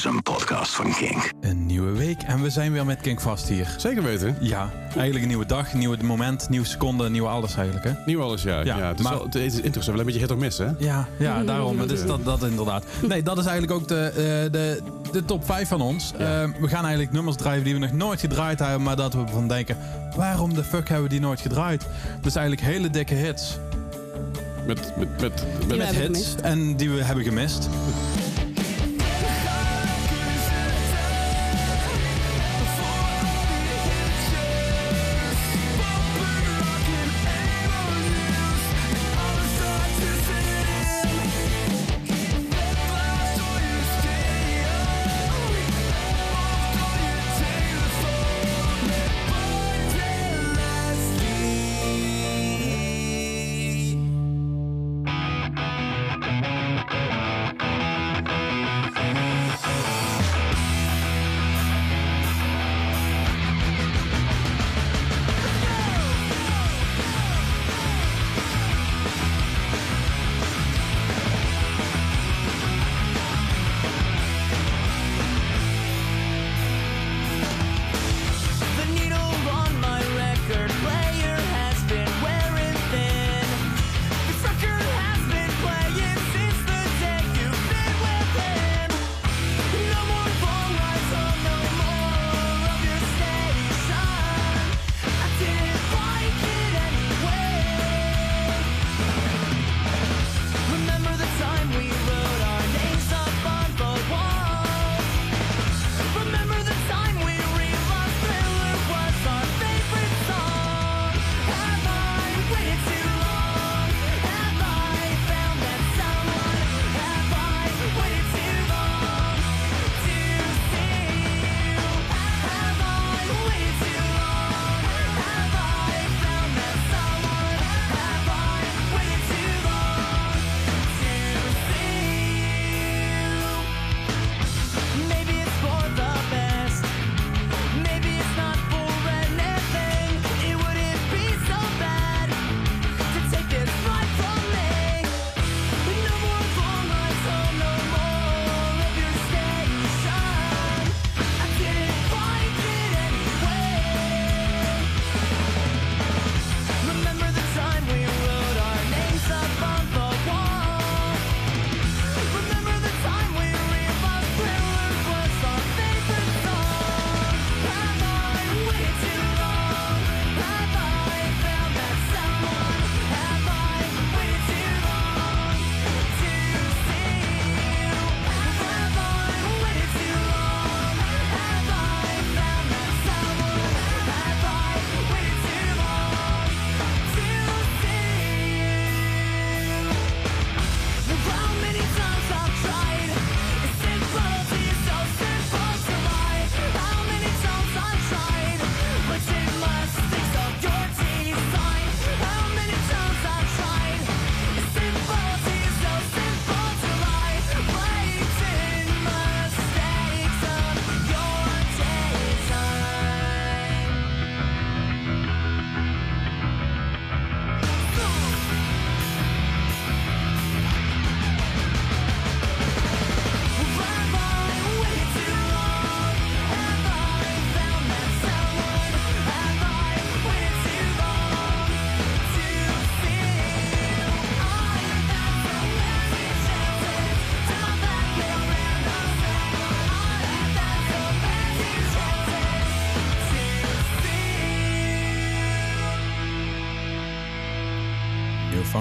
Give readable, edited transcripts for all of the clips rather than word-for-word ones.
is een podcast van Kink. Een nieuwe week en we zijn weer met Kink vast hier. Zeker weten. Ja, eigenlijk een nieuwe dag, nieuw moment, nieuwe seconde, nieuwe alles eigenlijk. Hè? Nieuw alles, ja. Het is maar, wel, het is interessant, wel een beetje hit of miss, hè? Ja, daarom. Het is dat inderdaad. Nee, dat is eigenlijk ook de top 5 van ons. Ja. We gaan eigenlijk nummers draaien die we nog nooit gedraaid hebben, maar dat we van denken, waarom de fuck hebben we die nooit gedraaid? Dus eigenlijk hele dikke hits. Met hits en die we hebben gemist.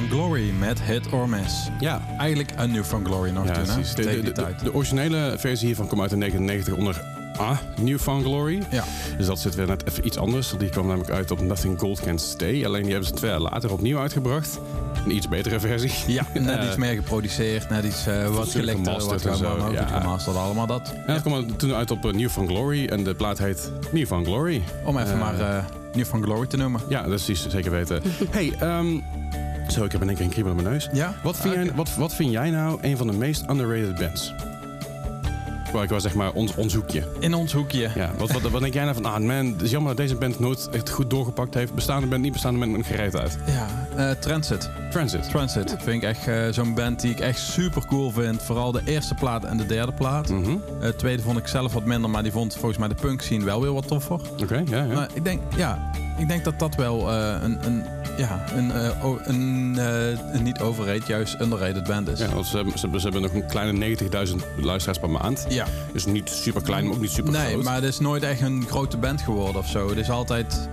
Glory met Hit or Miss. Ja. Eigenlijk een New Found Glory nog toen, hè? De originele versie hiervan komt uit in 1999 onder New Found Glory. Ja. Dus dat zit weer net even iets anders. Die kwam namelijk uit op Nothing Gold Can Stay. Alleen die hebben ze 2 jaar later opnieuw uitgebracht. Een iets betere versie. Ja, net iets meer geproduceerd. Net iets wat gelekt. Wat gemasterd. Ja, gemasterd allemaal dat. En dat kwam toen uit op New Found Glory. En de plaat heet New Found Glory. Om even maar New Found Glory te noemen. Ja, dat is zeker weten. Hey, zo, ik heb in één keer een kriebel in mijn neus. Ja? Wat vind jij nou een van de meest underrated bands? Waar ik wel zeg maar ons hoekje. In ons hoekje. Ja, wat denk jij nou van, man, het is jammer dat deze band nooit echt goed doorgepakt heeft. Bestaande band, niet bestaande band, een gereed uit. Ja, Transit. Transit. Transit. Ja. Vind ik echt zo'n band die ik echt super cool vind. Vooral de eerste plaat en de derde plaat. Mm-hmm. Tweede vond ik zelf wat minder, maar die vond volgens mij de punk scene wel weer wat toffer. Oké, ja, ja. Maar ik denk dat dat wel een niet overrated, juist underrated band is. Ja, ze hebben nog een kleine 90.000 luisteraars per maand. Ja. Dus niet super klein, maar ook niet super groot. Nee, maar het is nooit echt een grote band geworden of zo. Het is altijd,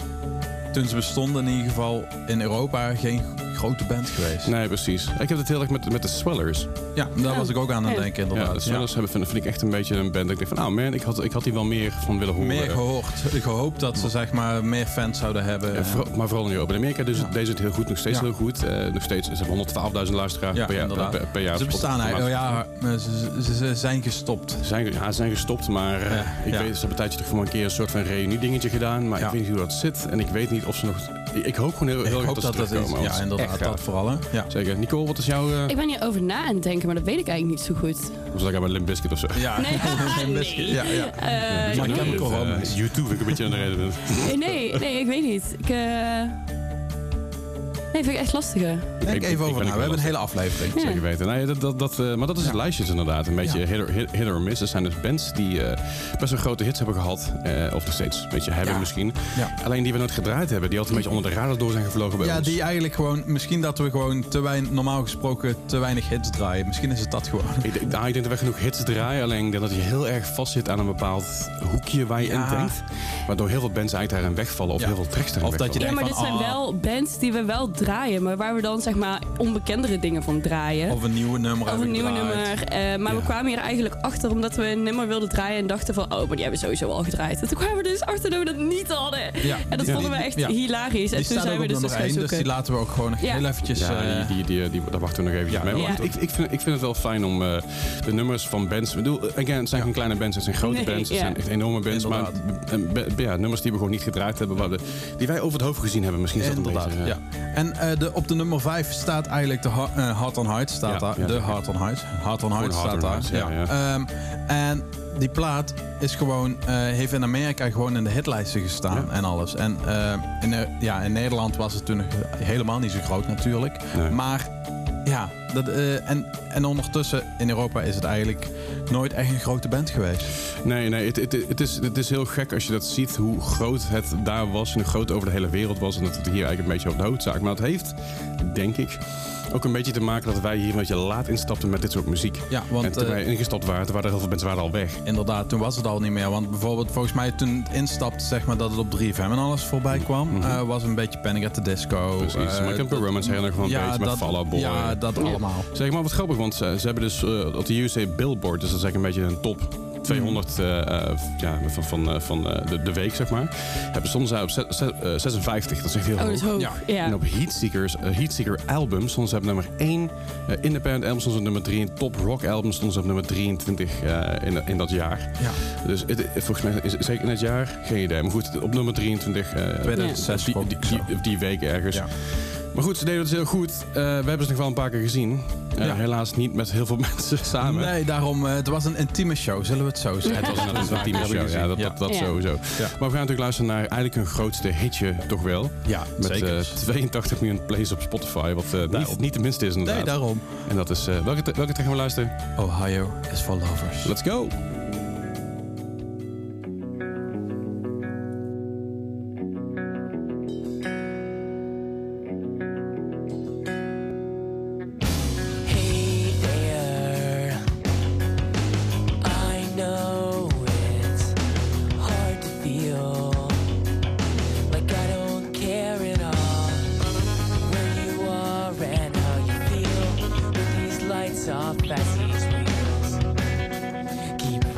toen ze bestonden in ieder geval in Europa, geen grote band geweest. Nee, precies. Ik heb het heel erg met de Swellers. Ja, daar was ik ook aan het denken inderdaad. Ja, de Swellers vind ik echt een beetje een band. Ik denk van, ik had die wel meer van willen horen. Meer gehoord. Ik hoop dat ze zeg maar meer fans zouden hebben. Ja, maar vooral in Europa. In Amerika dus deze het heel goed, nog steeds heel goed. Nog steeds, ze hebben 112.000 luisteraars per jaar. Ze bestaan eigenlijk. Ze zijn gestopt. Ze zijn gestopt, maar ik weet, ze hebben een tijdje terug voor een keer een soort van reunie dingetje gedaan, maar ik weet niet hoe dat zit en ik weet niet of ze nog. Ik hoop gewoon heel erg dat ze terugkomen. Ja, inderdaad, dat vooral. Hè? Ja. Zeker. Nicole, wat is jouw... Ik ben hierover na aan het denken, maar dat weet ik eigenlijk niet zo goed. Of zat ik aan mijn Limp Bizkit of zo? Ja, nee. Limp Bizkit. Ja, ja. Maar ik heb ook wel YouTube, ik een beetje aan de reden. Nee, ik weet niet. Nee, vind ik echt lastiger. Denk even over na. We hebben een hele aflevering. Ja. Zeker weten. Nee, maar dat is het lijstje dus inderdaad. Een beetje hit or miss. Er zijn dus bands die best wel grote hits hebben gehad. Of nog steeds een beetje hebben misschien. Ja. Alleen die we nooit gedraaid hebben. Die altijd een beetje onder de radar door zijn gevlogen bij ons. Ja, die eigenlijk gewoon... Misschien dat we gewoon normaal gesproken te weinig hits draaien. Misschien is het dat gewoon. Ik denk dat we genoeg hits draaien. Alleen ik denk dat je heel erg vast zit aan een bepaald hoekje waar je in denkt. Waardoor heel veel bands eigenlijk daarin wegvallen. Of heel veel tracks daarin wegvallen. Ja, maar dit zijn wel bands die we wel draaien, maar waar we dan zeg maar onbekendere dingen van draaien. Of een nieuwe nummer. Maar we kwamen hier eigenlijk achter omdat we een nummer wilden draaien en dachten van, maar die hebben we sowieso al gedraaid. En toen kwamen we dus achter dat we dat niet hadden. Ja. En dat vonden we echt hilarisch. En toen zijn we dus gaan zoeken. Dus die laten we ook gewoon heel eventjes... Ja, daar wachten we nog eventjes mee. Ja. Ik vind het wel fijn om de nummers van bands... Ik bedoel, again, het zijn geen kleine bands, het zijn grote bands. Het zijn echt enorme bands, maar nummers die we gewoon niet gedraaid hebben, die wij over het hoofd gezien hebben. Misschien is dat inderdaad, een beetje... En op de nummer 5 staat eigenlijk de Heart on Height. Heart on Height. Heart on Height staat daar. En die plaat is gewoon, heeft in Amerika gewoon in de hitlijsten gestaan en alles. En in Nederland was het toen helemaal niet zo groot natuurlijk. Nee. Maar ja, en ondertussen in Europa is het eigenlijk nooit echt een grote band geweest. Nee, het is heel gek als je dat ziet, hoe groot het daar was en hoe groot over de hele wereld was. En dat het hier eigenlijk een beetje op de hoofdzaak. Maar dat heeft, denk ik, ook een beetje te maken dat wij hier een beetje laat instapten met dit soort muziek. Ja, want, en toen wij ingestapt waren, waren er heel veel mensen al weg. Inderdaad, toen was het al niet meer. Want bijvoorbeeld, volgens mij toen het instapte, zeg maar, dat het op 3FM en alles voorbij kwam, was een beetje Panic! At the Disco. Precies, maar ik heb Romance heel erg gewoon een beetje met Fall Out Boy. Ja, dat allemaal. Zeg maar wat grappig, want ze hebben dus op de USA Billboard, dus dat is eigenlijk een beetje een top 200 van de week, zeg maar. Hebben soms op 56, dat is echt heel hoog. En op Heatseeker albums soms hebben nummer 1. Independent albums soms op nummer 3. Top rock albums soms op nummer 23 in dat jaar. Ja. Dus volgens mij is zeker in het jaar, geen idee. Maar goed, op nummer 23 die week ergens. Ja. Maar goed, ze deden het heel goed. We hebben ze nog wel een paar keer gezien. Helaas niet met heel veel mensen samen. Nee, daarom. Het was een intieme show, zullen we het zo zeggen. Het was een intieme show, dat sowieso. Ja. Maar we gaan natuurlijk luisteren naar eigenlijk hun grootste hitje, toch wel. Ja, met 82 miljoen plays op Spotify, wat niet de minste is inderdaad. Nee, daarom. En dat is, welke track gaan we luisteren? Ohio is for Lovers. Let's go! Off as these wheels keep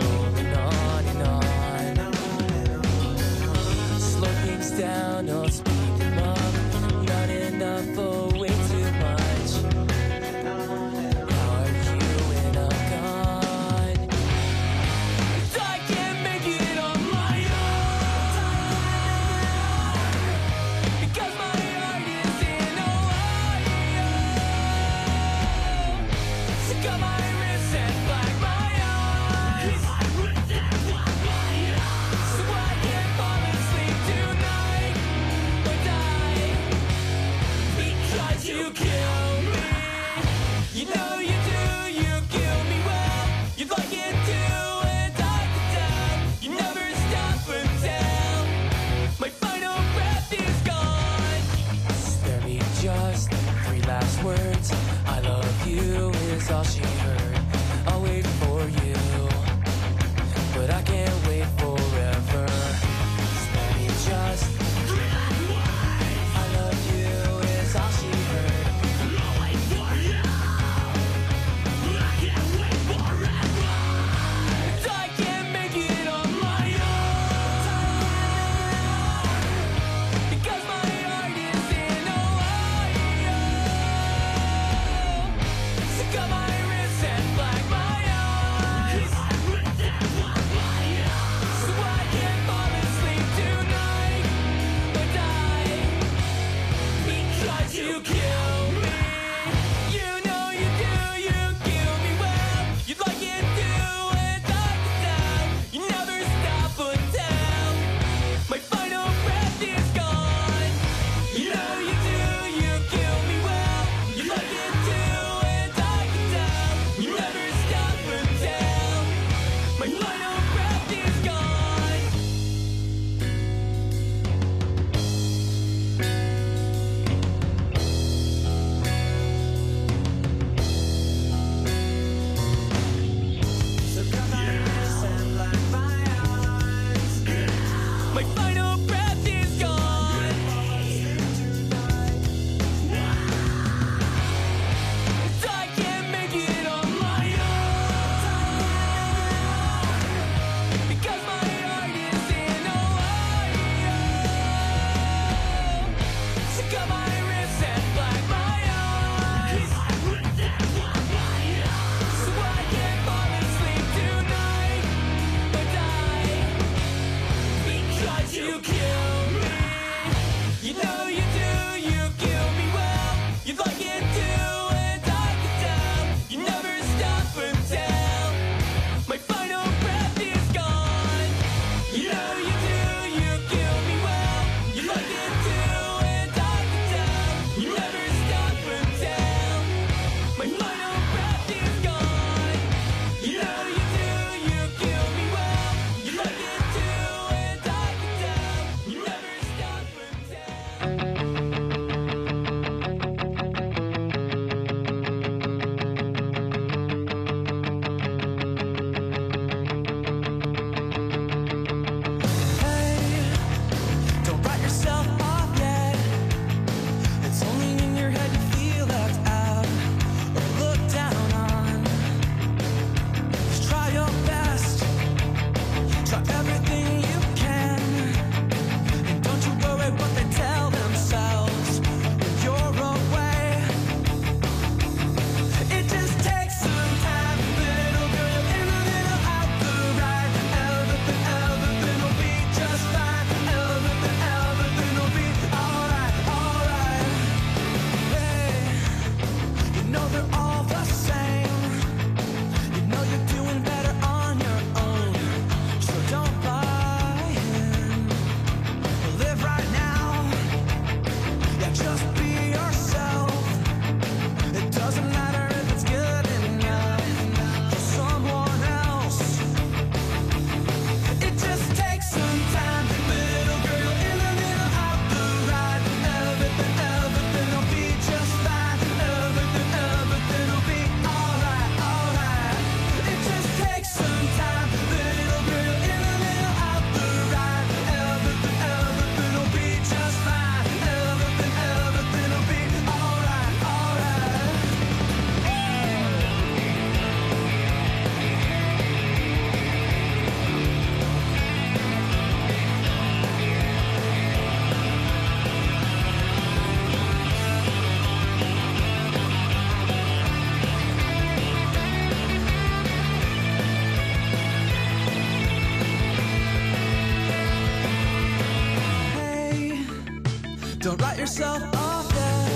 write yourself off, yeah.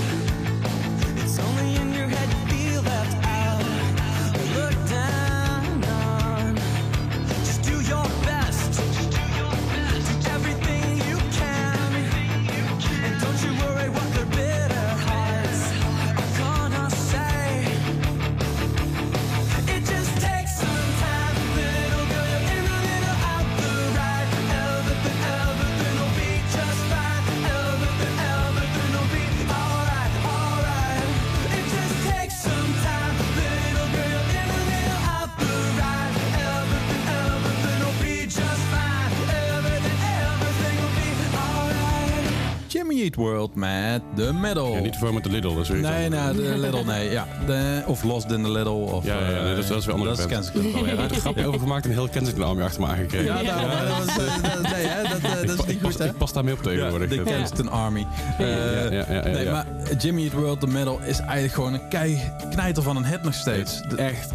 It's only in your head to be left out or looked down on. Just do your best. Do everything you can. And don't you worry what their bitter hearts are gonna say. It just takes some time. Little girl, you're in a little out the right. Everything will be just fine. Everything will be alright, alright. It just takes some time. Little girl, you're in a little out the right. Everything will be just fine. Everything will be alright. Jimmy Eat World met The Middle. Ja, niet te veel met de Lidl, dat is weer iets Nee, anders. nou, de Lidl, nee. Ja. Of Lost in the Lidl. Of, Ja, ja, nee, dat is weer andere Dat is band. Kensington. Oh, ja, daar heb ik een grapje over gemaakt en een heel Kensington-armje achter me aangekregen. Ja, nou, maar dat was, nee, hè, dat is niet goed, hè? Ik pas daarmee op tegenwoordig. De Kensington Army. Nee, maar Jimmy Eat World, The Middle is eigenlijk gewoon een knijter van een hit nog steeds.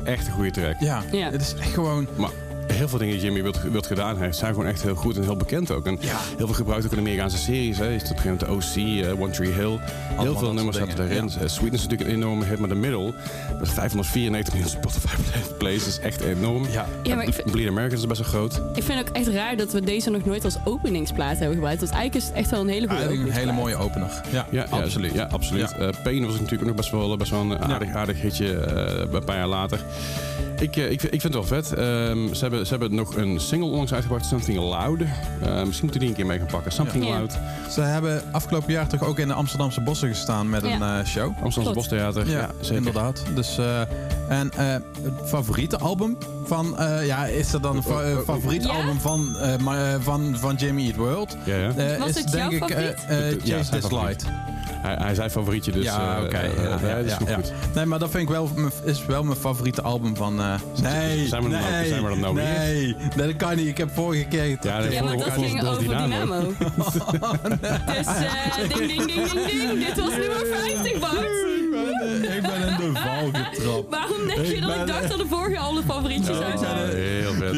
Echt een goede track. Ja, Ja. het is echt gewoon... Maar heel veel dingen die Jimmy Wilt gedaan heeft, zijn gewoon echt heel goed en heel bekend ook. En heel veel gebruikt ook in de Amerikaanse series. Hè. Is het op een gegeven moment de OC, One Tree Hill. Heel veel nummers zaten daarin. Sweetness is natuurlijk een enorme hit, maar de middel met 594 miljoen Spotify plays is echt enorm. Ja, maar Bleed American is best wel groot. Ik vind het ook echt raar dat we deze nog nooit als openingsplaat hebben gebruikt. Want eigenlijk is het echt wel een hele goede openingsplaat. Een hele mooie opener. Ja, absoluut. Pain was natuurlijk ook nog best wel een aardig hitje een paar jaar later. Ik vind het wel vet. Ze hebben nog een single onlangs uitgebracht, Something Loud. Misschien moeten die een keer mee gaan pakken. Something Loud. Ze hebben afgelopen jaar toch ook in de Amsterdamse bossen gestaan met een show. Amsterdamse bostheater. Ja, inderdaad. Dus, het favoriete album van... is dat dan een favoriet album van Jimmy Eat World? Was het jouw favoriet? Chase the Light. Hij zei favorietje, dus... Ja, oké, dat is goed. Nee, maar dat vind ik wel mijn favoriete album van... Zijn we dat nou weer? Nee, dat kan niet. Ik heb vorige keer... dat ging over Dynamo. Dus ding. Dit was nummer 50, Bart. Ik ben in de val getrapt. Waarom denk je dat ik dacht dat de vorige alle favorietjes zijn? Heel vet.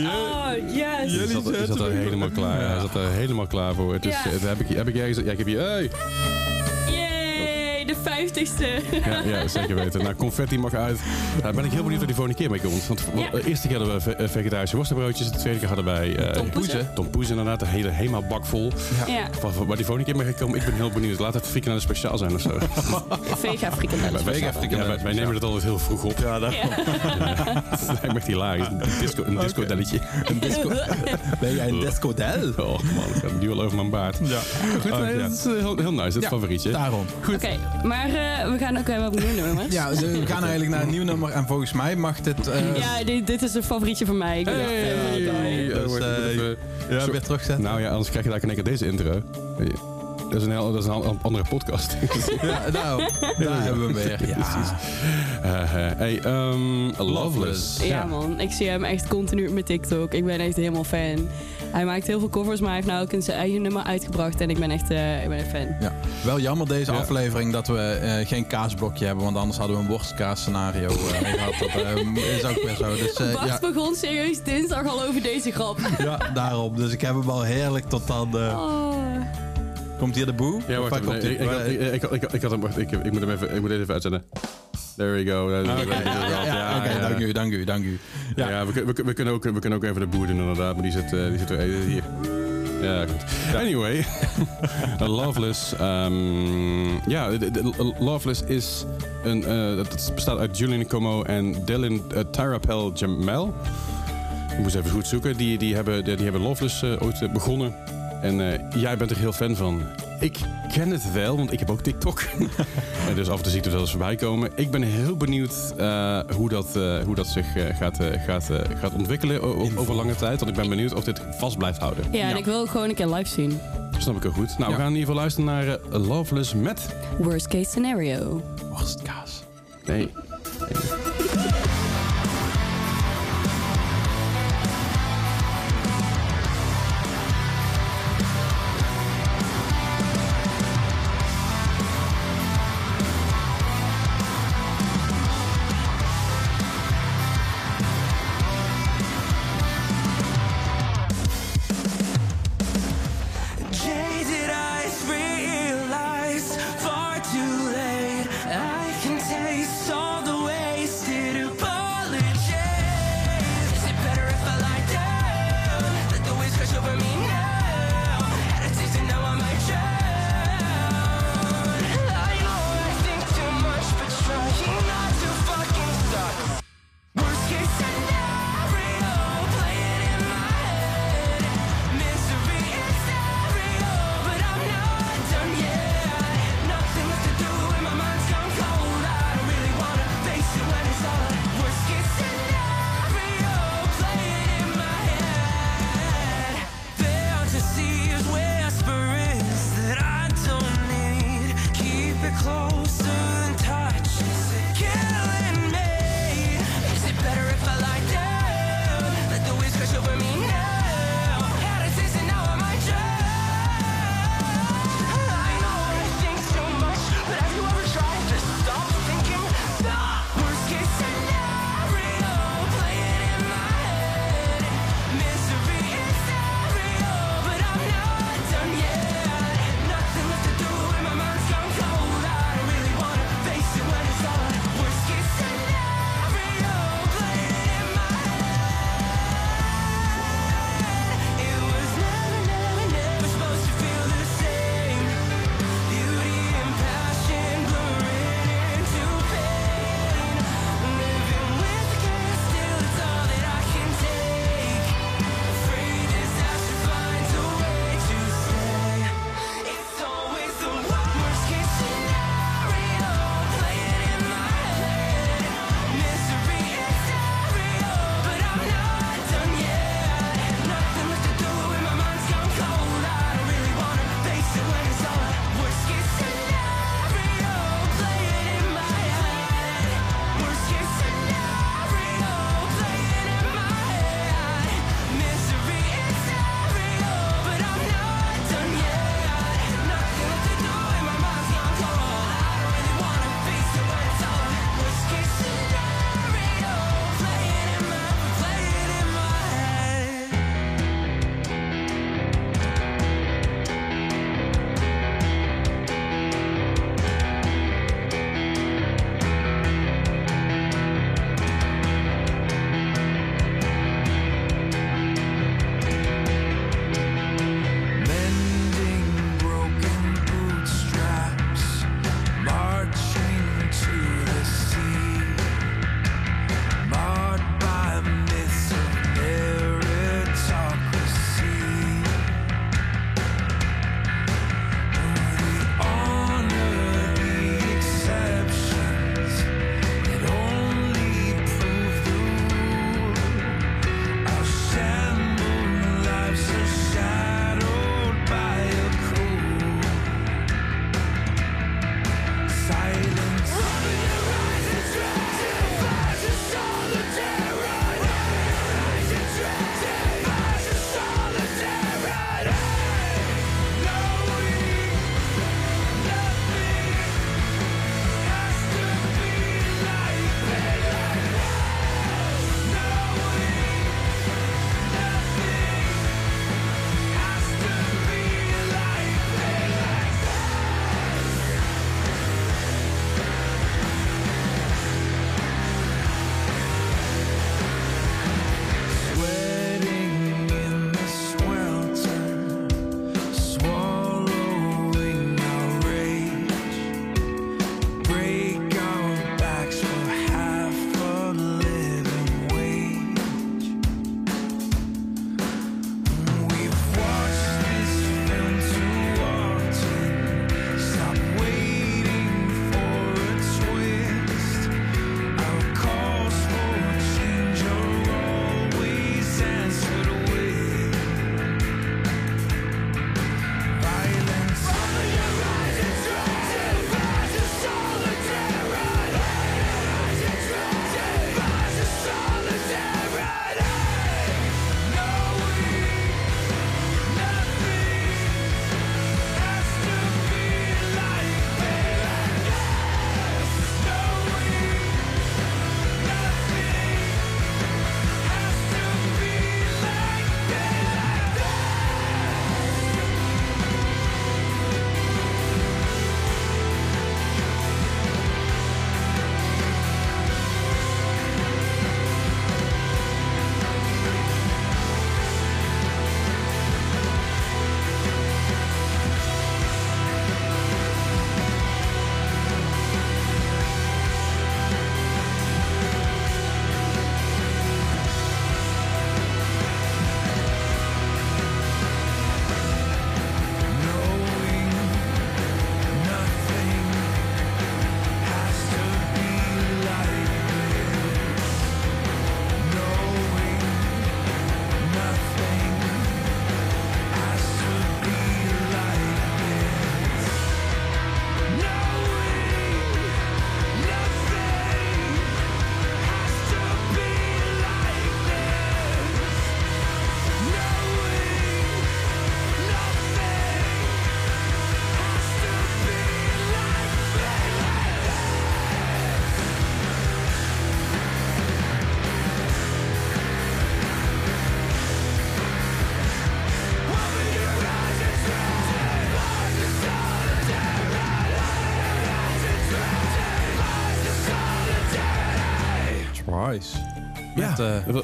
Jullie zat er helemaal klaar. Hij zat er helemaal klaar voor. Heb ik jij gezegd... Ja, ik heb hier... Hey! 50ste. Ja, zeker weten. Nou, confetti mag uit. Daar ben ik heel benieuwd waar die volgende keer mee komt. Want de eerste keer hadden we vegetarische worstenbroodjes. De tweede keer hadden wij Tom Pouze, inderdaad. Een hele bak vol. Waar die volgende keer mee gaat komen, ik ben heel benieuwd. Laat het frikandellen speciaal zijn of zo. Vega frikandellen. Wij nemen het altijd heel vroeg op. Ja, daarom. Dat lijkt me hilarisch. Een discodelletje. Ben jij een discodel? Oh man, ik heb het nu al over mijn baard. Ja. Goed, dat is heel nice. Dat is favorietje. Daarom. Oké. Maar we gaan ook helemaal op een nieuw nummer. Ja, we gaan eigenlijk naar een nieuw nummer. En volgens mij mag dit... Ja, dit is een favorietje van mij. Weer terugzetten. Nou ja, anders krijg je daar in één keer deze intro. Dat is een andere podcast. Daar hebben we hem weer. Ja. Loveless. Ja man, ik zie hem echt continu op mijn TikTok. Ik ben echt helemaal fan. Hij maakt heel veel covers, maar hij heeft nou ook zijn eigen nummer uitgebracht. En ik ben echt fan. Ja. Wel jammer deze aflevering dat we geen kaasblokje hebben. Want anders hadden we een worstkaas scenario gehad. Dat is ook weer zo. Dus, Bart begon serieus dinsdag al over deze grap. Ja, daarom. Dus ik heb hem al heerlijk tot aan de... Komt hier de boe? Ja, wacht ik moet dit even uitzenden. There we go. Oké, dank u. Ja, we kunnen ook even de boer doen inderdaad, maar die zit er even hier. Ja, goed. Anyway, Loveless. Loveless is een... dat bestaat uit Julian Como en Dylan Tarapel Jamel. Ik moest even goed zoeken. Die hebben Loveless ooit begonnen. En jij bent er heel fan van. Ik ken het wel, want ik heb ook TikTok. Dus af en toe zie ik er wel eens voorbij komen. Ik ben heel benieuwd hoe dat zich gaat ontwikkelen over lange tijd. Want ik ben benieuwd of dit vast blijft houden. Ja, en ik wil gewoon een keer live zien. Snap ik heel goed. Nou, we gaan in ieder geval luisteren naar Loveless met... Worst Case Scenario. Worstkaas. Nee.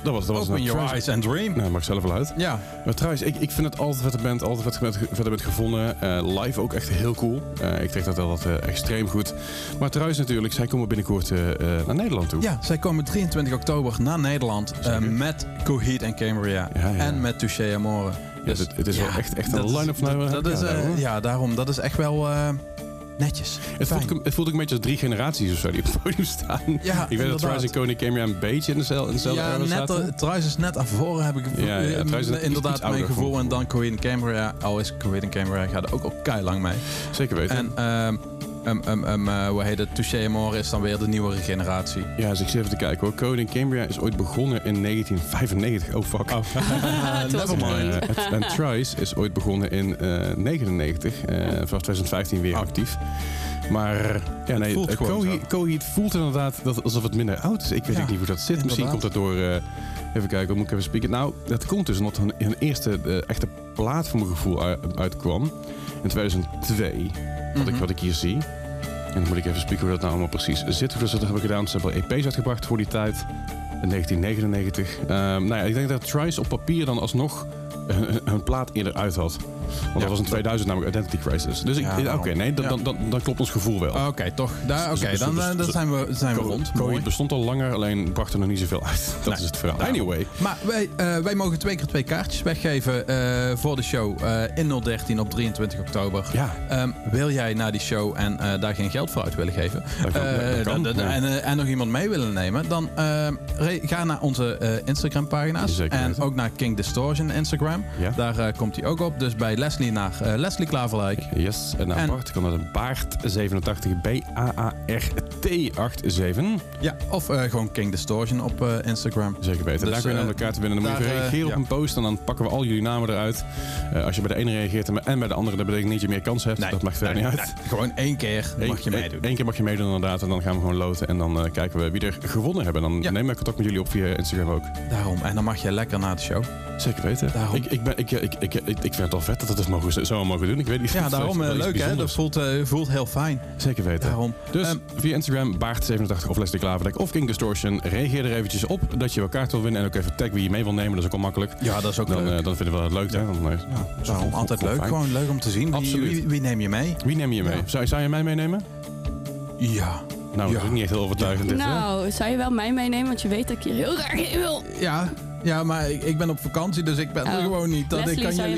Dat was Open Your Eyes and Dream. Nou, dat mag zelf wel uit. Ja. Maar trouwens, ik vind het altijd vette band, altijd vet gevonden. Live ook echt heel cool. Ik denk dat altijd extreem goed. Maar trouwens natuurlijk, zij komen binnenkort naar Nederland toe. Ja, zij komen 23 oktober naar Nederland met Coheed and Cambria en met Touché Amoré. Dus, ja, het is wel echt een line-up van daarom. Dat is echt wel... netjes. Het voelt ook een beetje als drie generaties of zo die op het podium staan. Ja, ik weet dat Thrice en Koning Cambria een beetje in dezelfde era zaten. Thrice is net afvoren, heb ik inderdaad mijn gevoel. En dan Coheed and Cambria. Al is Coheed and Cambria, gaat er ook al keilang mee. Zeker weten. En hoe heet het? Touché Amoré is dan weer de nieuwere generatie. Ja, dus ik zit even te kijken hoor. Coheed and Cambria is ooit begonnen in 1995. Oh fuck. En Thrice is ooit begonnen in 1999. Vanaf 2015 weer actief. Maar ja, nee, Coheed voelt inderdaad alsof het minder oud is. Ik weet ook niet hoe dat zit. Inderdaad. Misschien komt dat door... even kijken, moet ik even spreken. Nou, dat komt dus omdat hun eerste echte plaat voor mijn gevoel uitkwam. In 2002. Wat ik hier zie. En dan moet ik even spieken hoe dat nou allemaal precies zit. Hoe dat hebben we gedaan. Ze hebben EP's uitgebracht voor die tijd. In 1999. Nou ja, ik denk dat Thrice op papier dan alsnog hun plaat eerder uit had. Want dat was in 2000 namelijk Identity Crisis. Dus dan klopt ons gevoel wel. Oké, toch. Dan zijn we rond. Coheed bestond al langer, alleen bracht er nog niet zoveel uit. Dat is het verhaal. Anyway. Maar wij mogen 2 keer 2 kaartjes weggeven voor de show in 013 op 23 oktober. Ja. Wil jij naar die show en daar geen geld voor uit willen geven? En nog iemand mee willen nemen? Dan ga naar onze Instagram-pagina's. En ook naar King Distortion Instagram. Ja. Daar komt hij ook op. Dus bij Leslie naar Leslie Klaverlijk. Yes, en naar Bart kan dat een Baart 87 B-A-A-R-T 87. Ja, of gewoon King Distortion op Instagram. Zeker weten. Dus, daar kun je elkaar te winnen. Dan moet je reageren op een post en dan pakken we al jullie namen eruit. Als je bij de ene reageert en bij de andere, dat betekent niet dat je meer kans hebt. Nee, dat mag verder niet uit. Gewoon 1 keer mag je meedoen. 1 keer mag je meedoen inderdaad. En dan gaan we gewoon loten en dan kijken we wie er gewonnen hebben. Dan nemen we contact met jullie op via Instagram ook. Daarom. En dan mag je lekker naar de show. Zeker weten. Ik vind het al vet dat het mogen doen. Ik weet niet. Ja, daarom leuk hè. Dat voelt heel fijn. Zeker weten. Daarom. Dus via Instagram, Baart87 of Leslie Klaverdek of King Distortion. Reageer er eventjes op dat je wel kaart wil winnen. En ook even tag wie je mee wil nemen. Dat is ook al makkelijk. Ja, dat is ook leuk. Dan vinden we dat leuk. Hè? Daarom altijd leuk. Fijn. Gewoon leuk om te zien. Absoluut. Wie neem je mee? Zou je mij meenemen? Ja. Nou, dat is niet echt heel overtuigend. Nou, zou je wel mij meenemen? Want je weet dat ik hier heel graag heen wil. Ja. Ja, maar ik ben op vakantie, dus ik ben er gewoon niet. Leslie, Zullen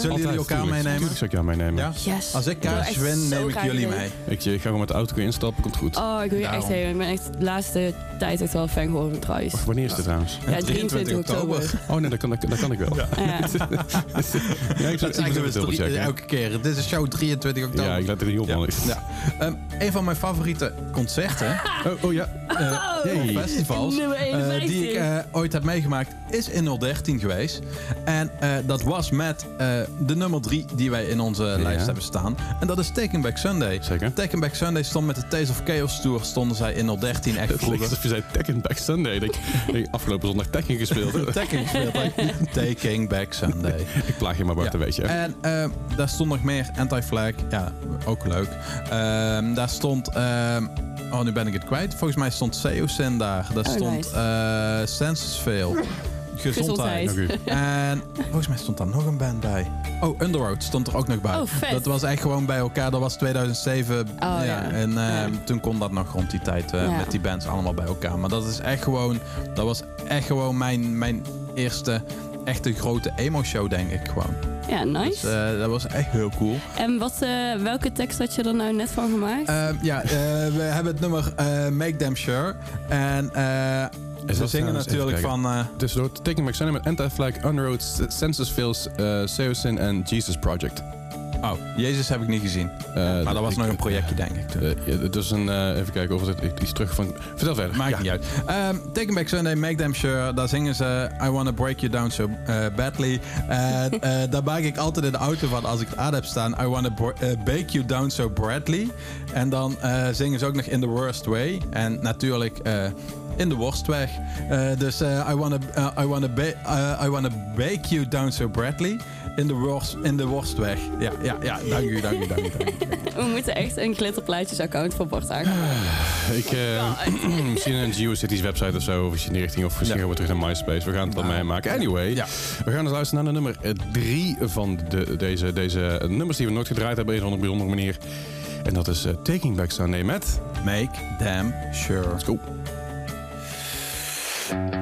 jullie elkaar meenemen? Natuurlijk zou ik jou meenemen. Ja? Yes. Als ik kaartjes win, neem ik jullie mee. Ik ga gewoon met de auto instappen, komt goed. Oh, ik wil je echt heen. Ik ben echt de laatste tijd echt wel fan geworden van Thrice. Wanneer is dit trouwens? Ja, 23 oktober. Oh nee, dat kan ik wel. Ja, ik zou het dubbel checken. Elke keer. Dit is show 23 oktober. Ja, ik laat er niet op, man. Een van mijn favoriete concerten. Oh ja. Festivals. Die ik ooit heb meegemaakt. Is in 013 geweest. En dat was met de nummer 3 die wij in onze lijst hebben staan. En dat is Taking Back Sunday. Zeker. Taking Back Sunday stond met de Tales of Chaos Tour. Stonden zij in 013 echt vroeger. Het alsof je zei Taking Back Sunday. Ik afgelopen zondag Taking gespeeld. Taking Back Sunday. Ik plaag je maar Bart een beetje. En daar stond nog meer. Anti-Flag. Ja, ook leuk. Daar stond... nu ben ik het kwijt. Volgens mij stond Seosin daar. Daar stond Sensesville. Gezondheid. En volgens mij stond daar nog een band bij. Oh, Underworld stond er ook nog bij. Oh, dat was echt gewoon bij elkaar. Dat was 2007. En toen kon dat nog rond die tijd met die bands allemaal bij elkaar. Maar dat is echt gewoon... Dat was echt gewoon mijn eerste echte grote emo-show, denk ik gewoon. Ja, nice. Dus, dat was echt heel cool. En welke tekst had je er nou net van gemaakt? We hebben het nummer Make Damn Sure. En ze zingen natuurlijk van... Dus door Taking Back Sunday met Anti-Flag, Unroads, Censusfills, Seosin en Jesus Project. Oh, Jezus heb ik niet gezien. Maar dat was nog een projectje, denk ik. Dus even kijken of het iets terug van... Vertel verder. Maakt niet uit. Taking Back Sunday, Make Damn Sure. Daar zingen ze I Wanna Break You Down So Badly. Daar maak ik altijd in de auto van als ik het aan heb staan. I Wanna Bake You Down So Badly. En dan zingen ze ook nog In The Worst Way. En natuurlijk... in de worstweg. I wanna bake you down so badly in de worstweg. Ja, dank u. We moeten echt een glitterplaatjes-account voor Bart aankomen. Misschien een GeoCities website of zo, of iets in die richting, of misschien gaan we terug naar MySpace. We gaan het dan mee maken. Anyway, we gaan eens luisteren naar de nummer 3 van deze nummers die we nooit gedraaid hebben, op een bijzondere manier. En dat is Taking Back Sunday met Make Damn Sure. Let's go.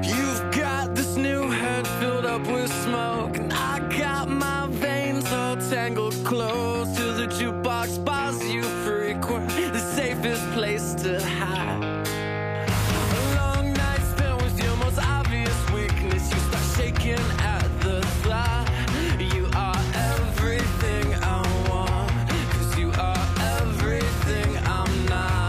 You've got this new head filled up with smoke, and I got my veins all tangled close to the jukebox bars you frequent, the safest place to hide. A long night spent with your most obvious weakness, you start shaking at the thought. You are everything I want, 'cause you are everything I'm not.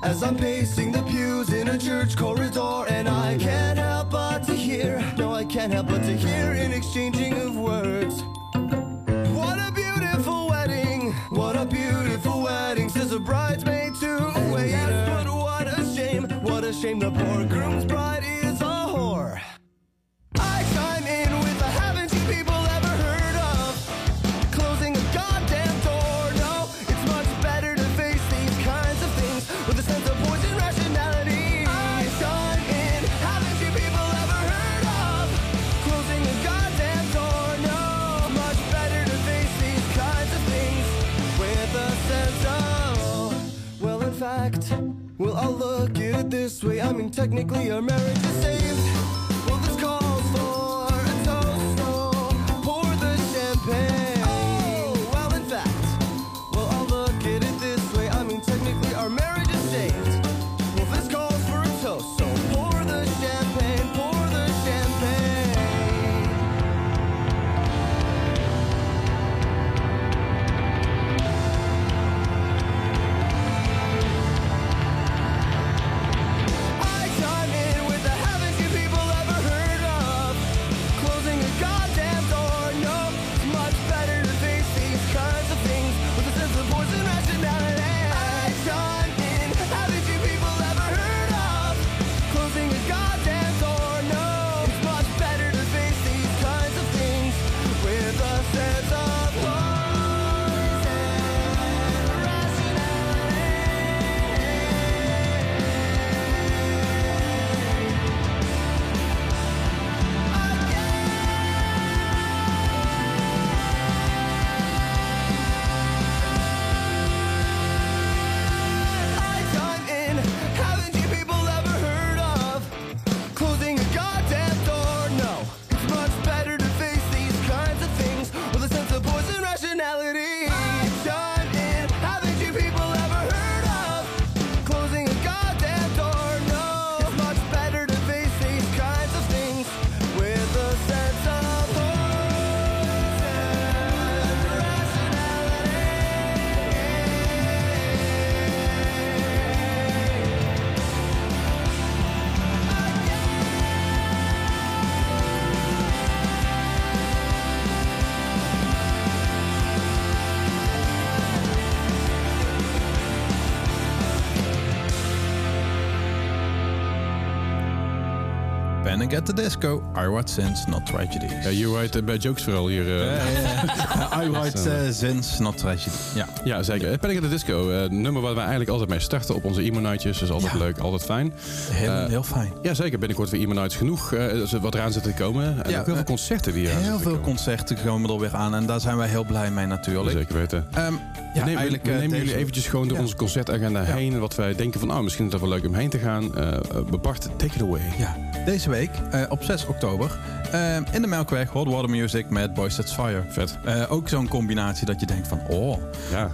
As I'm pacing the pews in a church corridor, and I can't help but to hear, no, I can't help but to hear an exchanging of words. What a beautiful wedding, what a beautiful wedding, says a bridesmaid to a waiter. Yes, but what a shame, the poor groom's bride is a whore. I chime in with a haven't you people ever heard of, closing a goddamn door. No, it's much better to face these kinds of things with a sense of poison rationality. I chime in, haven't you people ever heard of, closing a goddamn door. No, it's much better to face these kinds of things with a sense of, well, in fact, well, I'll look at it this way, I mean, technically our marriage is saved. Well, this calls for a toast, so pour the champagne. Oh. Panic! At the Disco, I Write Sins Not Tragedies. Ja, you write bad jokes vooral hier. I Write Sins Not Tragedies. Ja, ja zeker. Ja. Panic! At the Disco, nummer waar wij eigenlijk altijd mee starten op onze emo-nightjes. Dus altijd leuk, altijd fijn. Heel fijn. Ja, zeker. Binnenkort weer emo-nights genoeg. Wat eraan zit te komen. En ook heel veel concerten die heel veel komen. Concerten komen er weer aan. En daar zijn wij heel blij mee natuurlijk. Ja, zeker weten. Nemen jullie eventjes gewoon door onze concertagenda heen. Wat wij denken van, misschien is dat wel leuk om heen te gaan. Bart, take it away. Ja. Deze week, op 6 oktober, in de Melkweg, Hot Water Music met Boys That's Fire. Vet. Ook zo'n combinatie dat je denkt van, oh. Ja.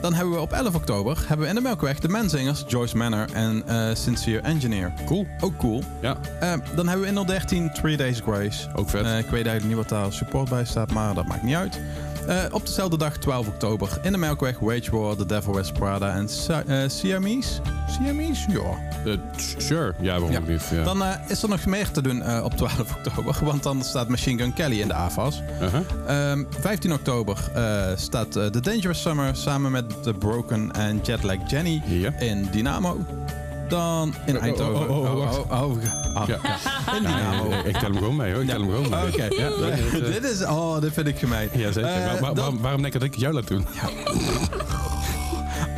Dan hebben we op 11 oktober hebben we in de Melkweg de menzingers Joyce Manor en Sincere Engineer. Cool. Ook cool. Ja. Dan hebben we in 013 3 Days Grace. Ook vet. Ik weet eigenlijk niet wat daar support bij staat, maar dat maakt niet uit. Op dezelfde dag, 12 oktober, in de Melkweg, Wage War, The Devil Wears Prada en Siamese. Siamese? Ja. Sure. Ja, waarom niet? Ja. Dan is er nog meer te doen op 12 oktober, want dan staat Machine Gun Kelly in de AFAS. 15 oktober staat The Dangerous Summer samen met The Broken en Jetlag Jenny in Dynamo. Dan in Eindhoven. In Dynamo. Ik tel hem gewoon mee hoor. Oké. Dit vind ik gemeen. Ja, zeker. Waarom denk ik dat ik jou laat doen? Ja.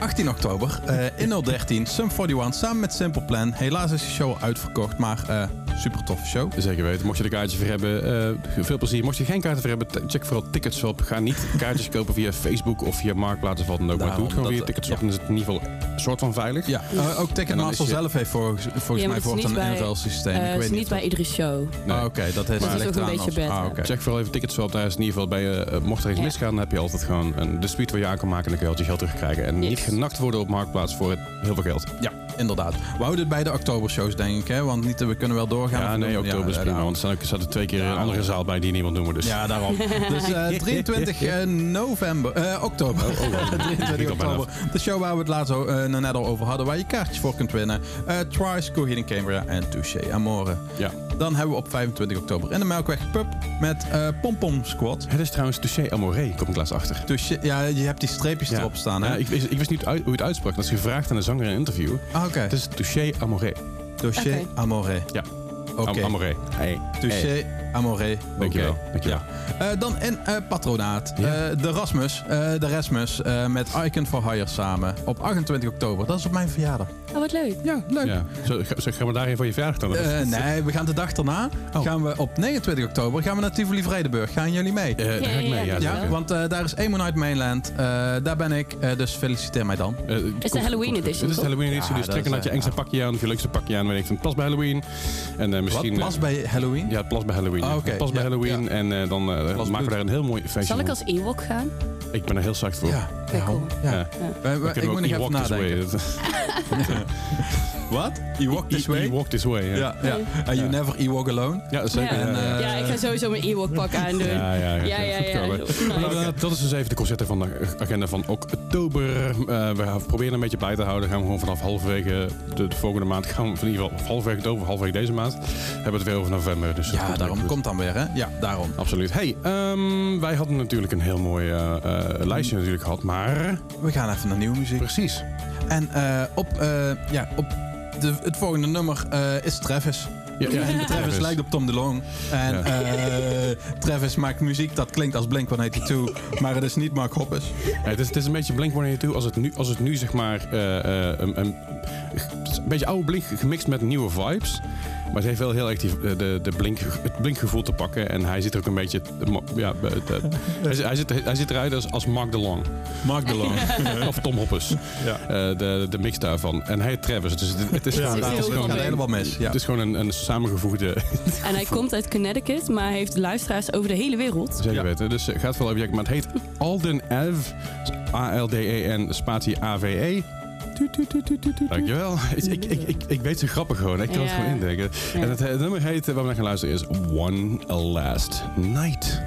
18 oktober in 013 Sum 41 samen met Simple Plan. Helaas is de show al uitverkocht, maar super toffe show. Zeker weten. Mocht je er kaartje voor hebben, veel plezier. Mocht je geen kaarten voor hebben, check vooral Ticketshop. Ga niet kaartjes kopen via Facebook of via Marktplaats of wat dan ook. Maar doe het gewoon via Ticketshop. Dan is het in ieder geval een soort van veilig. Ja. Ook Ticketmaster zelf heeft volgens mij voor een inruilsysteem. Het is niet bij iedere show. Nee. Oké, dat is ook een beetje beter. Check vooral even Ticketshop. Daar is in ieder geval bij mocht er iets misgaan, dan heb je altijd gewoon een dispute waar je aan kan maken en dan kun je altijd je geld terugkrijgen. En niet genakt worden op Marktplaats voor heel veel geld. Ja, inderdaad. We houden het bij de oktobershows denk ik, hè? Want we kunnen wel door. Ja, nee, oktober is prima, want er zat er 2 keer een andere zaal bij die niemand noemen. Dus. Ja, daarom. Dus 23 oktober. De show waar we het laatst net al over hadden, waar je kaartjes voor kunt winnen. Thrice, Coheed and Cambria en Touché Amoré. Ja. Dan hebben we op 25 oktober in de Melkweg Pub met Pompom Squad. Het is trouwens Touché Amoré, kom ik laatst achter. Touché, ja, je hebt die streepjes erop staan. Hè? Ik wist niet hoe het uitsprak, dat is gevraagd aan de zanger in een interview. Het is Touché Amoré. Touché Amoré. Ja. Amoré. Hey. Touché Amoré. Dankjewel. Dankjewel. Ja. Dan in Patronaat. De Rasmus met Icon for Hire samen. Op 28 oktober. Dat is op mijn verjaardag. Oh, wat leuk. Ja, leuk. Ja. Zo gaan we daarheen voor je verjaardag dan? Nee, we gaan de dag daarna. Gaan we op 29 oktober gaan we naar Tivoli Vredenburg. Gaan jullie mee? Daar ga ik mee, ja. Want daar is Emo Night Mainland. Daar ben ik. Dus feliciteer mij dan. Het is de Halloween edition. Het is de Halloween edition. Dus trek dat je engste pakje aan of je leukste pakje aan. Weet ik, het past bij Halloween. En misschien... Wat? Past bij Halloween? Ja, het past bij Halloween. Ja. En dan maken we daar een heel mooi feestje. Zal ik als Ewok gaan? Ik ben er heel zacht voor. Ja, ik moet nog even nadenken. Wat? You walk this way? You walk this way, And you never e-walk alone? Ja, zeker. Ja, ik ga sowieso mijn e-walk pak aandoen. Dat is dus even de concerten van de agenda van oktober. We proberen een beetje bij te houden. Gaan we gewoon vanaf halverwege de volgende maand. Gaan we in ieder geval halverwege oktober, halverwege deze maand. Hebben we het weer over november. Dus ja, daarom komt dan weer, hè? Ja, daarom. Absoluut. Hey, wij hadden natuurlijk een heel mooi lijstje natuurlijk gehad, maar... We gaan even naar nieuwe muziek. Precies. En het volgende nummer is Travis. Travis lijkt op Tom DeLonge. En Travis maakt muziek dat klinkt als Blink-182, maar het is niet Mark Hoppus. Ja, het is een beetje Blink-182 als het nu zeg maar een beetje oude Blink gemixt met nieuwe vibes. Maar het heeft wel heel erg het Blink-gevoel te pakken. En hij ziet er ook een beetje... hij ziet eruit als Mark DeLonge. Mark DeLonge. Of Tom Hoppus. Ja. De mix daarvan. En hij heet Travis. Dus het is helemaal mis. Ja. Het is gewoon een samengevoegde... En hij komt uit Connecticut, maar hij heeft luisteraars over de hele wereld. Zeker weten. Dus gaat wel even... Maar het heet Alden Ave. A-L-D-E-N spatie A-V-E. Dankjewel. Ik weet ze grappig gewoon. Ik kan het gewoon indenken. Ja. En het nummer heet, waar we naar gaan luisteren, is One Last Night.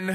man.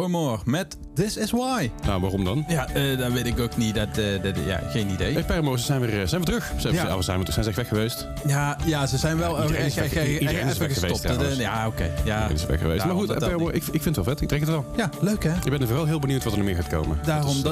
Paramore met This Is Why. Nou, waarom dan? Ja, dat weet ik ook niet. Geen idee. Hey, Paramore, ze zijn weer terug. Zijn ze echt weg geweest? Ja, ze zijn wel iedereen is weg geweest. Iedereen is weg geweest. Maar goed, Paramore, ik vind het wel vet. Ik trek het wel. Ja, leuk hè? Ik ben er vooral heel benieuwd wat er nog meer gaat komen. Daarom,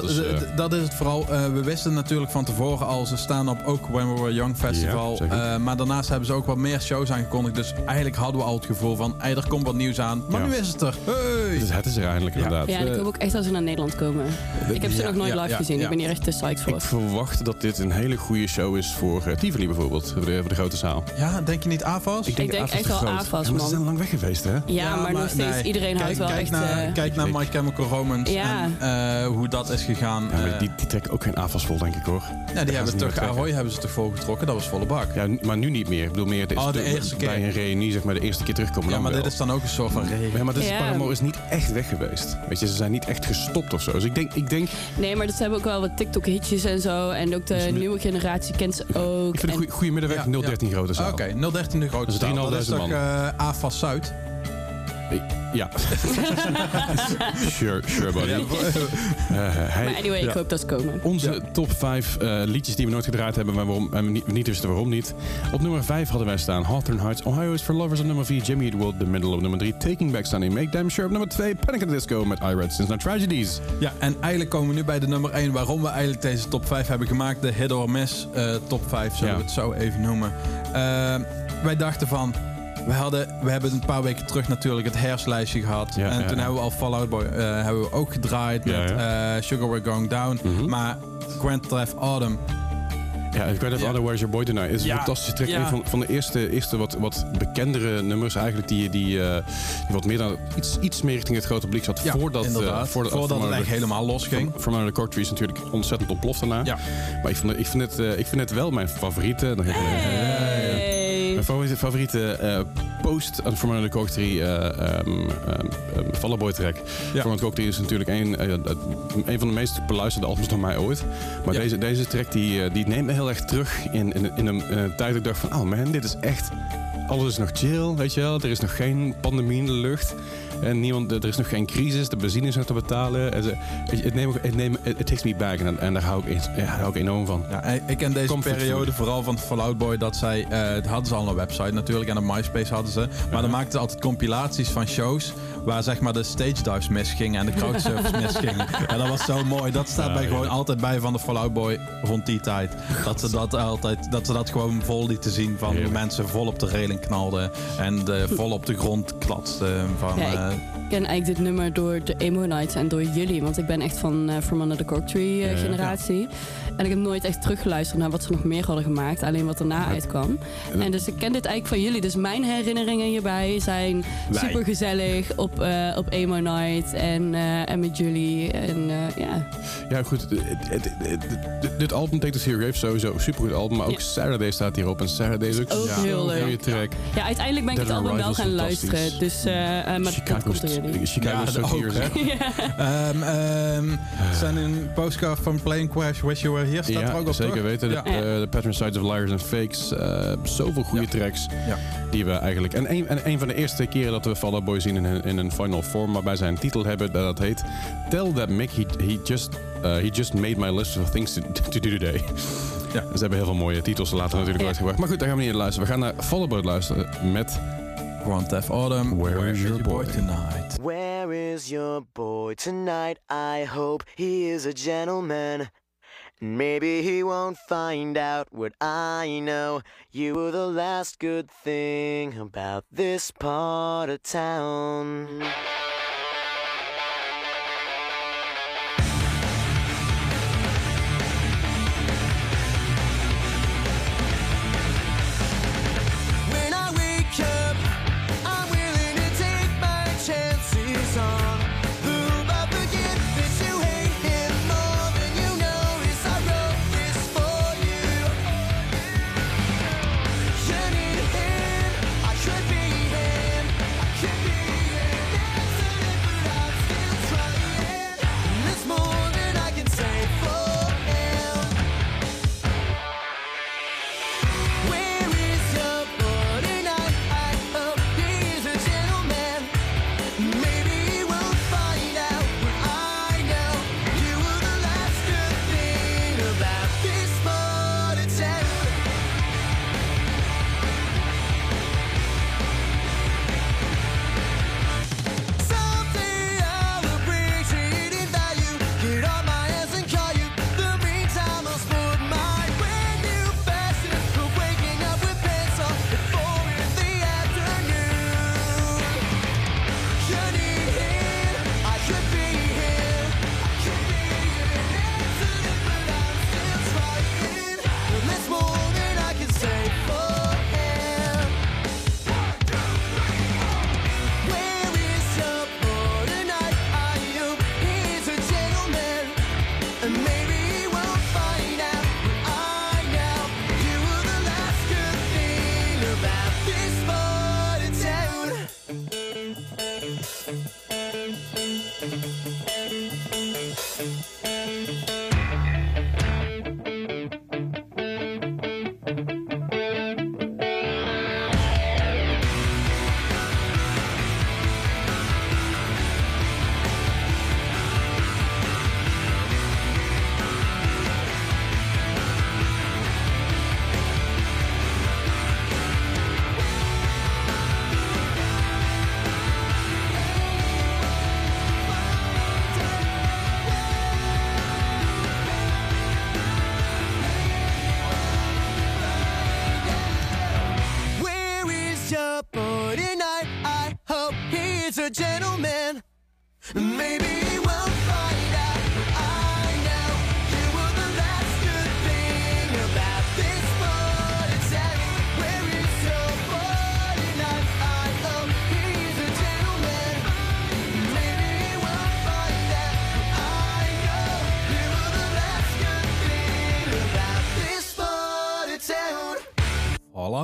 dat is het vooral. We wisten natuurlijk van tevoren al, ze staan op ook When We Were Young Festival. Ja, maar daarnaast hebben ze ook wat meer shows aangekondigd. Dus eigenlijk hadden we al het gevoel van, er komt wat nieuws aan. Maar nu is het er. Hey! Dus het is er eindelijk inderdaad. Ja, ik hoop ook echt dat ze naar Nederland komen. Ik heb ze nog nooit live gezien. Ik ben hier echt te psyched voor. Ik verwacht dat dit een hele goede show is voor Tivoli bijvoorbeeld. Voor de grote zaal. Ja, denk je niet AFAS? Ik denk echt wel AFAS, man. Maar ze zijn lang weg geweest, hè? Ja, maar nog steeds. Nee. Iedereen houdt wel echt... Kijk naar My Chemical Romance en hoe dat is gegaan. Ja, die trekken ook geen AFAS vol, denk ik, hoor. Ja, die hebben toch... Ahoy hebben ze toch volgetrokken? Dat was volle bak. Ja, maar nu niet meer. Ik bedoel meer de eerste keer. Bij een reunie, zeg maar, de eerste keer terugkomen. Ja, maar dit is dan ook een soort van... Ja, maar Paramore is niet echt weg geweest. Weet je, ze zijn niet echt gestopt of zo. Dus ik denk... Nee, maar dat ze hebben ook wel wat TikTok-hitjes en zo. En ook de nieuwe generatie kent ze ook. Ik vind een goede middenweg 013 grote zaal. Oké, 013 de grote zaal. Dat is toch AFAS Zuid? Ja. Sure buddy. Maar anyway, ik hoop dat ze komen. Onze top 5 liedjes die we nooit gedraaid hebben, maar waarom, niet wisten waarom niet. Op nummer 5 hadden wij staan Hawthorne Heights, Ohio is for Lovers op nummer 4. Jimmy Eat World, The Middle op nummer 3. Taking Back Sunday, Make Damn Sure op nummer 2. Panic! At the Disco met I Write Sins Not Tragedies. Ja, en eigenlijk komen we nu bij de nummer 1 waarom we eigenlijk deze top 5 hebben gemaakt. De Hit or Miss top 5, zullen we het zo even noemen. Wij dachten van... We hebben een paar weken terug natuurlijk het herfstlijstje gehad. Ja, en toen hebben we al Fall Out Boy hebben we ook gedraaid met Sugar We're Going Down. Mm-hmm. Maar Grand Theft Autumn. Ja, Grand Theft Autumn Where Is Your Boy Tonight is een fantastische track. Ja. Van de eerste wat bekendere nummers eigenlijk. Die wat meer dan iets meer richting het grote publiek zat. Voordat het echt helemaal los ging. From Under the Cork Tree is natuurlijk ontzettend ontploft daarna. Ja. Maar ik vind het wel mijn favoriete. Mijn favoriete post From Under the Cork Tree Fall Out Boy track. From Under the Cork Tree is natuurlijk een van de meest beluisterde albums door mij ooit. Maar deze track die neemt me heel erg terug in een tijd dat ik dacht van... Oh man, dit is echt... Alles is nog chill, weet je wel. Er is nog geen pandemie in de lucht. En er is nog geen crisis. De benzine is nog te betalen. Het takes me back. En daar hou ik enorm van. Ja, ik ken deze periode vooral van Fall Out Boy. Dat zij... dat hadden ze al een website natuurlijk. En op MySpace hadden ze. Maar dan maakten ze altijd compilaties van shows... waar zeg maar de stage dives mis gingen en de crowdsurfers mis gingen. En dat was zo mooi. Dat staat mij gewoon altijd bij van de Fall Out Boy rond die tijd. Dat ze dat gewoon vol lieten zien van de mensen vol op de reling knalden en vol op de grond klatsten. Ik ken eigenlijk dit nummer door de Emo Nights en door jullie. Want ik ben echt van From Under the Cork Tree generatie. En ik heb nooit echt teruggeluisterd naar wat ze nog meer hadden gemaakt. Alleen wat erna uitkwam. En dus ik ken dit eigenlijk van jullie. Dus mijn herinneringen hierbij zijn super gezellig op Emo Night en met jullie. Ja, goed. Dit album Take This Here Grave sowieso een supergoed album. Maar ook Saturday staat hierop. En Saturday is ook heel leuk. Track. Ja, uiteindelijk ben ik het album wel gaan luisteren. Dus Chicago is ook hier. Zijn een postcard van Plane Crash, Wish You Were Here, staat er ook op zeker terug. Weten. The Pattern Sides of Liars and Fakes. Zoveel goede tracks die we eigenlijk... En een van de eerste keren dat we Fall Out Boy zien in een final form, waarbij zij een titel hebben dat heet Tell That Mick he just made my list of things to do today. Ja. Ze hebben heel veel mooie titels later natuurlijk uitgebracht. Maar goed, daar gaan we niet in luisteren. We gaan naar Fall Out Boy luisteren met... Grand Theft Autumn, Where is your boy tonight? Where is your boy tonight? I hope he is a gentleman. Maybe he won't find out what I know. You were the last good thing about this part of town.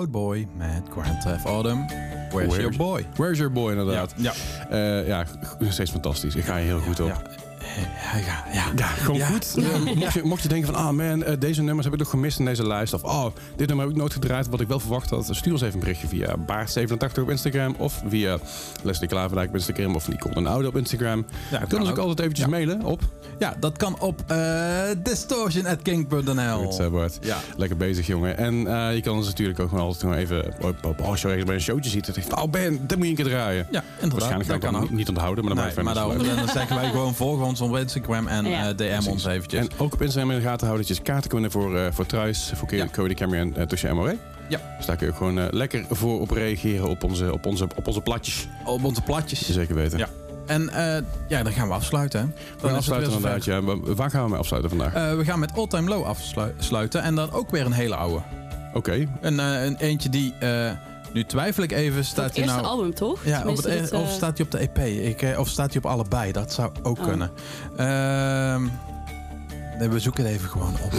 Out Boy met Grand Theft Autumn. Where's Your Boy? Where's Your Boy, inderdaad. Ja, ja. Ja, steeds fantastisch. Ik ga je heel goed op. Ja, gewoon goed. Mocht je denken van, deze nummers heb ik nog gemist in deze lijst. Of, dit nummer heb ik nooit gedraaid, wat ik wel verwacht had. Stuur ons even een berichtje via Baart87 op Instagram. Of via Leslie Klaverdijk op Instagram. Of Nicole en Oude op Instagram. Ja, kunnen ons ook altijd eventjes mailen op. Ja, dat kan op distortion@kink.nl. Goed zo, Bart. Ja. Lekker bezig, jongen. En je kan ons natuurlijk ook gewoon altijd gewoon even... Als je bij een showtje ziet, dan denk je Ben, dat moet je een keer draaien. Ja, inderdaad. Waarschijnlijk kan ik dat niet onthouden, maar dan maakt het verder. Dan zeggen wij gewoon volgen ons op Instagram en DM ons eventjes. En ook op Instagram in de gaten houden dat je kaarten kunnen voor Thrice, voor Coheed and Cambria en Touché Amoré. Ja. Dus daar kun je ook gewoon lekker voor op reageren op onze platjes. Op onze platjes. Zeker weten. Ja. En dan gaan we afsluiten. Waar gaan we mee afsluiten vandaag? We gaan met All Time Low afsluiten en dan ook weer een hele oude. Oké. Een eentje die... Nu twijfel ik even, staat het eerste album, toch? Ja, of staat hij op de EP? Of staat hij op allebei? Dat zou ook kunnen. We zoeken het even gewoon op.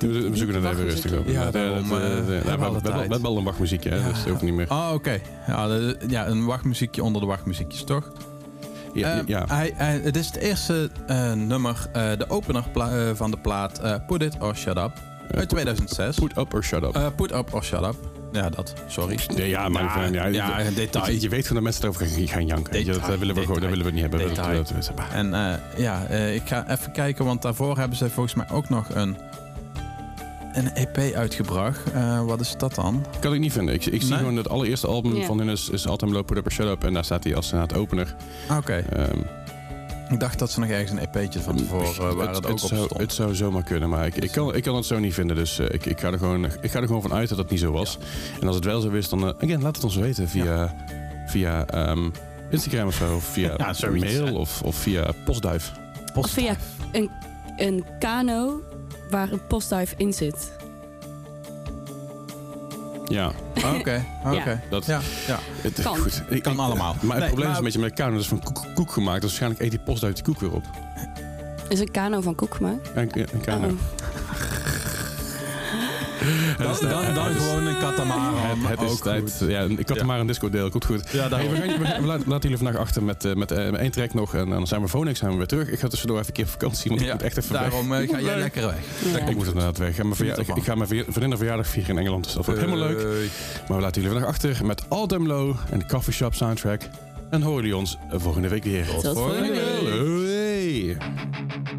We zoeken het even rustig op. Ja, met wel een wachtmuziekje, hè? Ja. Dus ook niet meer. Oké. Ja, een wachtmuziekje onder de wachtmuziekjes, toch? Ja. Het is het eerste nummer, de opener van de plaat Put It or Shut Up. Uit 2006. Put Up or Shut Up. Put Up or Shut Up. Ja, dat. Sorry. Detail. Je weet van de mensen daarover gaan janken. Dat willen we niet hebben. En ik ga even kijken, want daarvoor hebben ze volgens mij ook nog een EP uitgebracht. Wat is dat dan? Kan ik niet vinden. Ik zie gewoon dat het allereerste album van hun is All Time Low, Put Up or Shut Up. En daar staat hij als opener. Oké. Ik dacht dat ze nog ergens een EP'tje van tevoren waar het ook op stond. Het zou zomaar kunnen, maar ik kan het zo niet vinden. Dus ik ga er gewoon van uit dat het niet zo was. Ja. En als het wel zo is, dan laat het ons weten via Instagram of zo. Of via mail of via postduif. Of via een kano waar een postduif in zit. Ja. Oké. Ja. Het kan. Goed. Het kan allemaal. Maar het probleem is een beetje met kano. Dat is van koek gemaakt. Dus waarschijnlijk eet die post uit die koek weer op. Is een kano van koek gemaakt? Een kano. Dan gewoon een katamaran. Het is tijd. Ja, een katamaran disco deel. Komt goed. Ja, we laten jullie vandaag achter met 1 track nog. En dan zijn we volgende week weer terug. Ik ga tussendoor even een keer op vakantie. Want ik moet echt even weg. Daarom ga jij lekker weg. Ja. Ik moet inderdaad weg. Ik ga mijn vriendin verjaardag vieren in Engeland. Dus dat wordt helemaal leuk. Maar we laten jullie vandaag achter met All Time Low en de Coffee Shop soundtrack. En horen jullie ons volgende week weer. Tot volgende week. Come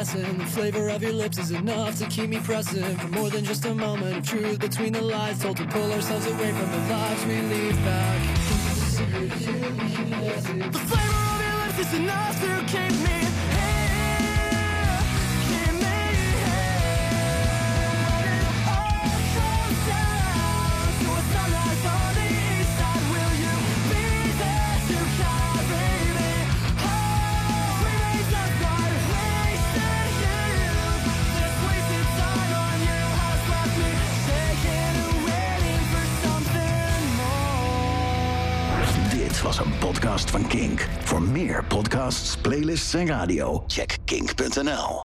guessing. The flavor of your lips is enough to keep me pressing for more than just a moment of truth between the lies told to pull ourselves away from the lives we leave back. The flavor of your lips is enough to keep me. Was een podcast van Kink. Voor meer podcasts, playlists en radio, check kink.nl.